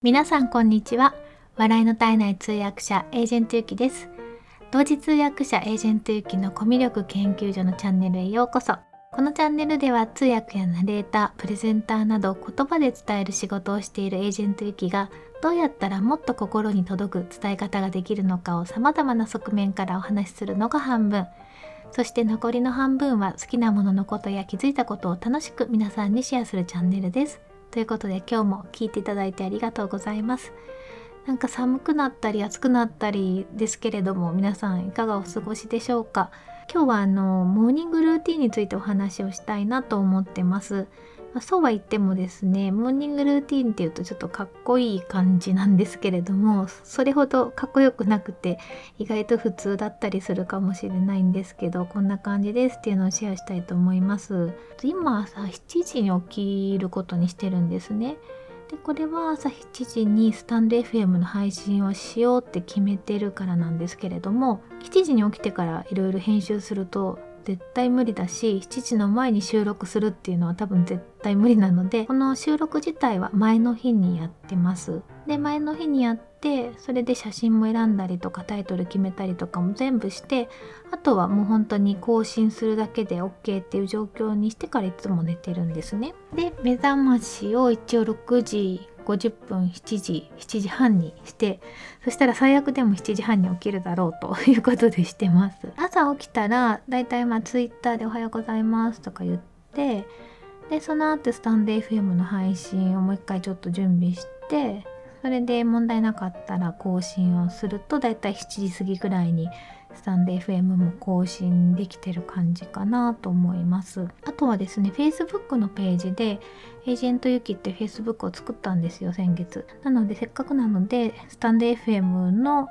皆さんこんにちは。笑いの体内通訳者エージェントゆきです。同時通訳者エージェントゆきのコミュ力研究所のチャンネルへようこそ。このチャンネルでは通訳やナレーター、プレゼンターなど言葉で伝える仕事をしているエージェントゆきがどうやったらもっと心に届く伝え方ができるのかを様々な側面からお話しするのが半分、そして残りの半分は好きなもののことや気づいたことを楽しく皆さんにシェアするチャンネルです。ということで今日も聞いていただいてありがとうございます。なんか寒くなったり暑くなったりですけれども、皆さんいかがお過ごしでしょうか。今日はモーニングルーティンについてお話をしたいなと思ってます。そうは言ってもですね、モーニングルーティンっていうとちょっとかっこいい感じなんですけれども、それほどかっこよくなくて意外と普通だったりするかもしれないんですけど、こんな感じですっていうのをシェアしたいと思います。今朝7時に起きることにしてるんですね。でこれは朝7時にスタンド FM の配信をしようって決めてるからなんですけれども、7時に起きてからいろいろ編集すると絶対無理だし、7時の前に収録するっていうのは多分絶対無理なので、この収録自体は前の日にやってます。で前の日にやって、それで写真も選んだりとかタイトル決めたりとかも全部して、あとはもう本当に更新するだけで OK っていう状況にしてからいつも寝てるんですね。で目覚ましを一応6時50分、7時半にして、そしたら最悪でも7時半に起きるだろうということでしてます。朝起きたらだいたいツイッターでおはようございますとか言って、でその後スタンド FM の配信をもう一回ちょっと準備して、それで問題なかったら更新をすると、だいたい7時過ぎくらいにスタンド FM も更新できてる感じかなと思います。あとはですね、 Facebook のページでエージェントゆきって Facebook を作ったんですよ、先月。なのでせっかくなのでスタンド FM の、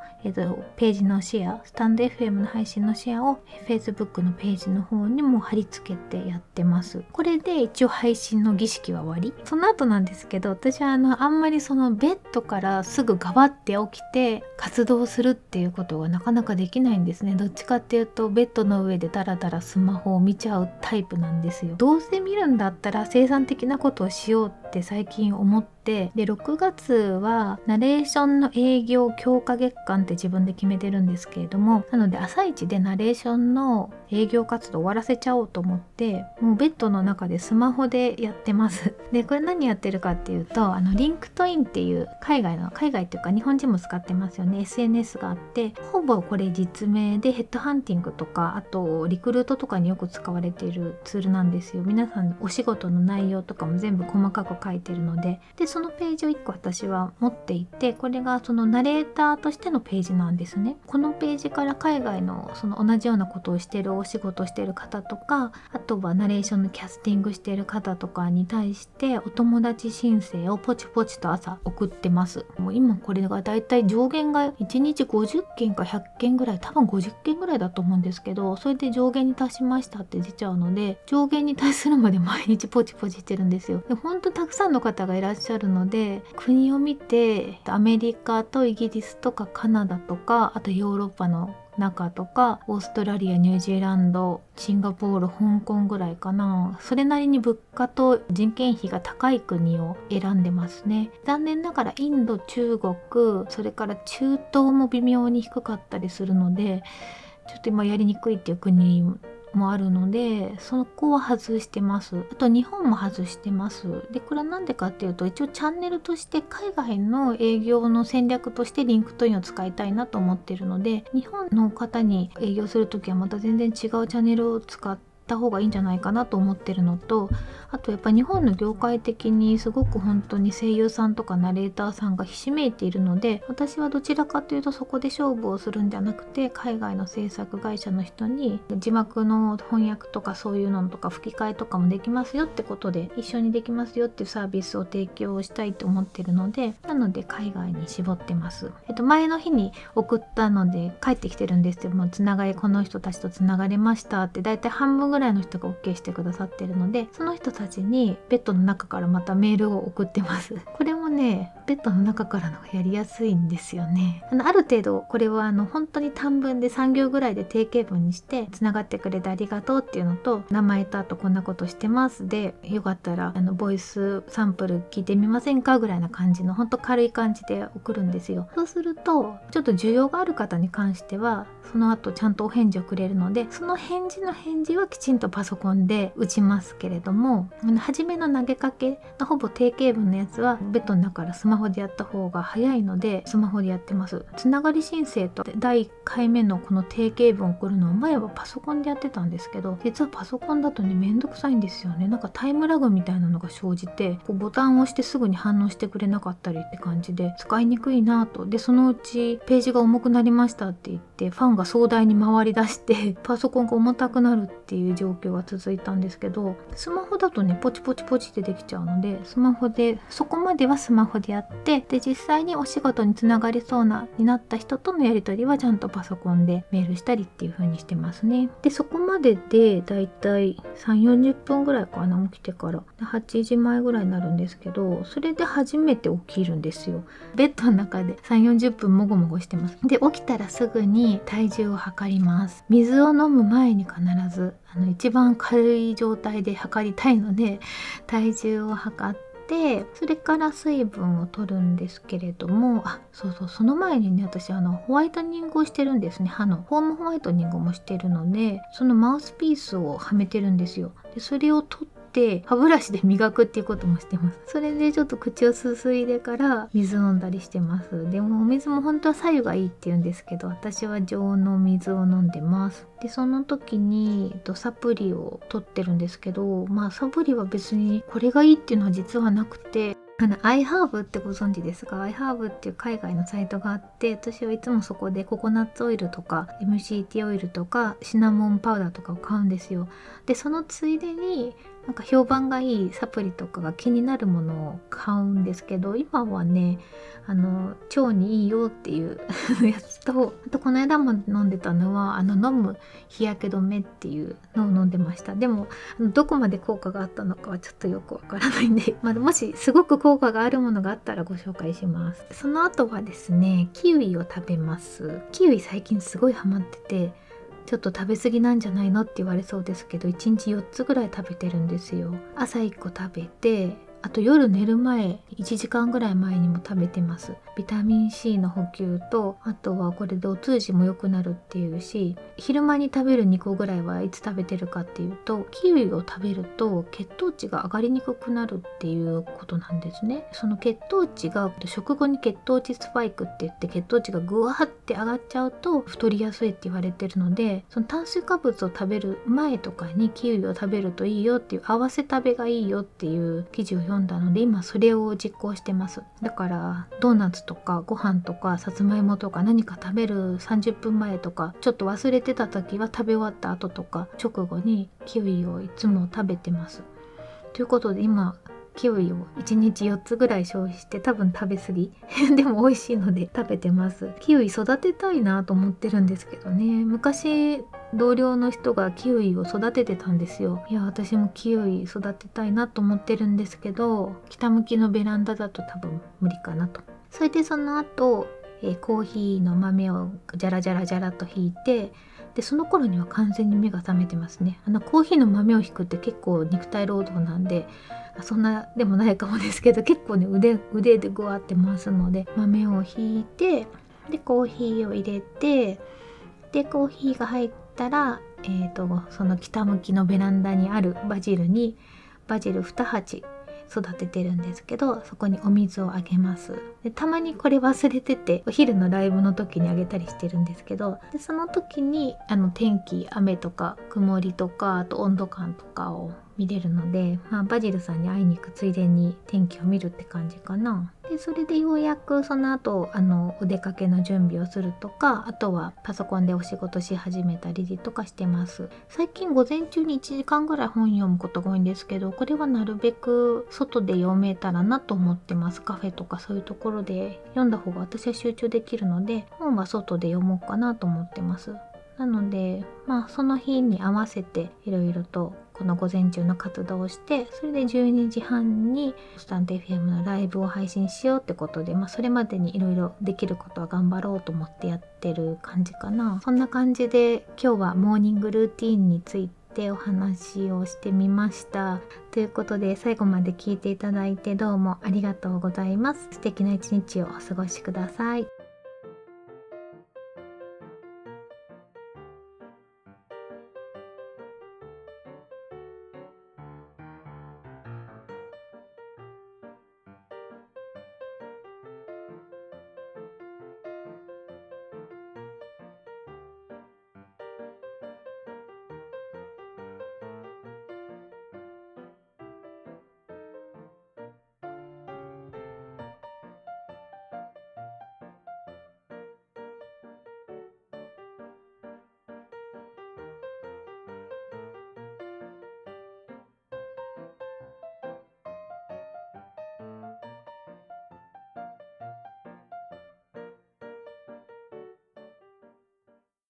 ページのシェア、スタンド FM の配信のシェアを Facebook のページの方にも貼り付けてやってます。これで一応配信の儀式は終わり。その後なんですけど、私はあんまりそのベッドからすぐガバって起きて活動するっていうことがなかなかできないんですね。どっちかっていうとベッドの上でダラダラスマホを見ちゃうタイプなんですよ。どうせ見るんだったら生産的なことをしようって最近思って、で6月はナレーションの営業強化月間って自分で決めてるんですけれども、なので朝一でナレーションの営業活動終わらせちゃおうと思って、もうベッドの中でスマホでやってます。でこれ何やってるかっていうと、リンクトインっていう海外っていうか日本人も使ってますよね、 SNS があって、ほぼこれ実名でヘッドハンティングとか、あとリクルートとかによく使われているツールなんですよ。皆さんお仕事の内容とかも全部細かく書いてるので、でそのページを1個私は持っていて、これがそのナレーターとしてのページなんですね。このページから海外のその同じようなことをしている、お仕事している方とか、あとはナレーションのキャスティングしている方とかに対してお友達申請をポチポチと朝送ってます。もう今これがだいたい上限が1日50件か100件ぐらい、多分50件ぐらいだと思うんですけど、それで上限に達しましたって出ちゃうので、上限に達するまで毎日ポチポチしてるんですよ。で本当たくさんの方がいらっしゃるので、国を見てアメリカとイギリスとかカナダとか、あとヨーロッパの中とか、オーストラリア、ニュージーランド、シンガポール、香港ぐらいかな、それなりに物価と人件費が高い国を選んでますね。残念ながらインド、中国、それから中東も微妙に低かったりするので、ちょっと今やりにくいっていう国もあるので、そこは外してます。あと日本も外してます。でこれはなんでかっていうと、一応チャンネルとして海外の営業の戦略としてリンクトインを使いたいなと思ってるので、日本の方に営業するときはまた全然違うチャンネルを使ってた方がいいんじゃないかなと思ってるのと、あとやっぱり日本の業界的にすごく本当に声優さんとかナレーターさんがひしめいているので、私はどちらかというとそこで勝負をするんじゃなくて、海外の制作会社の人に字幕の翻訳とかそういうのとか吹き替えとかもできますよってことで、一緒にできますよっていうサービスを提供したいと思ってるので、なので海外に絞ってます。前の日に送ったので帰ってきてるんですけども、この人たちとつながれましたって、だいたい半分ぐらいの人が OK してくださってるので、その人たちにベッドの中からまたメールを送ってます。これもね、ペットの中からのがやりやすいんですよね。ある程度これは本当に短文で3行ぐらいで定型文にしてつながってくれてありがとうっていうのと名前とあとこんなことしてますでよかったらボイスサンプル聞いてみませんかぐらいな感じの本当軽い感じで送るんですよ。そうするとちょっと需要がある方に関してはその後ちゃんとお返事をくれるのでその返事はきちんとパソコンで打ちますけれども初めの投げかけのほぼ定型文のやつはベッドの中からスマホでやった方が早いのでスマホでやってます。つながり申請と第1回目のこの定型文を送るのを前はパソコンでやってたんですけど実はパソコンだとねめんどくさいんですよね。なんかタイムラグみたいなのが生じてこうボタンを押してすぐに反応してくれなかったりって感じで使いにくいなぁと。でそのうちページが重くなりましたって言ってファンが壮大に回りだしてパソコンが重たくなるっていう状況が続いたんですけどスマホだとねポチポチポチってできちゃうのでスマホでそこまではスマホでやってで実際にお仕事につながりそうなになった人とのやり取りはちゃんとパソコンでメールしたりっていう風にしてますね。でそこまででだいたい 3,40 分ぐらいかな起きてから8時前ぐらいになるんですけどそれで初めて起きるんですよ。ベッドの中で 3,40 分もごもごしてます。で起きたらすぐに体重を測ります。水を飲む前に必ず一番軽い状態で測りたいので体重を測ってそれから水分を取るんですけれどもその前にね私ホワイトニングをしてるんですね。歯のホームホワイトニングもしてるのでそのマウスピースをはめてるんですよ。でそれを取って歯ブラシで磨くっていうこともしてます。それでちょっと口をすすいでから水飲んだりしてます。でもお水も本当は白湯がいいって言うんですけど私は常温の水を飲んでます。でその時にサプリを取ってるんですけどサプリは別にこれがいいっていうのは実はなくてアイハーブってご存知ですか？アイハーブっていう海外のサイトがあって私はいつもそこでココナッツオイルとか MCT オイルとかシナモンパウダーとかを買うんですよ。でそのついでになんか評判がいいサプリとかが気になるものを買うんですけど今はね腸にいいよっていうやつとあとこの間も飲んでたのは飲む日焼け止めっていうのを飲んでました。でもどこまで効果があったのかはちょっとよくわからないんで、もしすごく効果があるものがあったらご紹介します。その後はですねキウイを食べます。キウイ最近すごいハマっててちょっと食べ過ぎなんじゃないのって言われそうですけど1日4つぐらい食べてるんですよ。朝1個食べてあと夜寝る前1時間ぐらい前にも食べてます。ビタミン C の補給とあとはこれでお通じも良くなるっていうし昼間に食べる2個ぐらいはいつ食べてるかっていうとキウイを食べると血糖値が上がりにくくなるっていうことなんですね。その血糖値が食後に血糖値スパイクって言って血糖値がぐわーって上がっちゃうと太りやすいって言われてるのでその炭水化物を食べる前とかにキウイを食べるといいよっていう合わせ食べがいいよっていう記事を読んだので今それを実行してます。だからドーナツとかご飯とかさつまいもとか何か食べる30分前とかちょっと忘れてた時は食べ終わった後とか直後にキウイをいつも食べてます。ということで今キウイを1日4つぐらい消費して多分食べ過ぎでも美味しいので食べてます。キウイ育てたいなと思ってるんですけどね昔同僚の人がキウイを育ててたんですよ。いや私もキウイ育てたいなと思ってるんですけど北向きのベランダだと多分無理かなと。それでその後コーヒーの豆をジャラジャラジャラとひいてでその頃には完全に目が覚めてますね。コーヒーの豆をひくって結構肉体労働なんでそんなでもないかもですけど結構ね腕でグワって回すので豆をひいてでコーヒーを入れてでコーヒーが入ったら、その北向きのベランダにあるバジル2鉢育ててるんですけどそこにお水をあげます。でたまにこれ忘れててお昼のライブの時にあげたりしてるんですけどでその時に天気雨とか曇りとかあと温度感とかを見れるので、バジルさんに会いに行くついでに天気を見るって感じかな。でそれでようやくその後お出かけの準備をするとかあとはパソコンでお仕事し始めたりとかしてます。最近午前中に1時間ぐらい本読むことが多いんですけどこれはなるべく外で読めたらなと思ってます。カフェとかそういうところで読んだ方が私は集中できるので本は外で読もうかなと思ってます。なのでその日に合わせていろいろとこの午前中の活動をして、それで12時半にスタンド FM のライブを配信しようってことで、それまでにいろいろできることは頑張ろうと思ってやってる感じかな。そんな感じで今日はモーニングルーティーンについてお話をしてみましたということで、最後まで聞いていただいてどうもありがとうございます。素敵な一日をお過ごしください。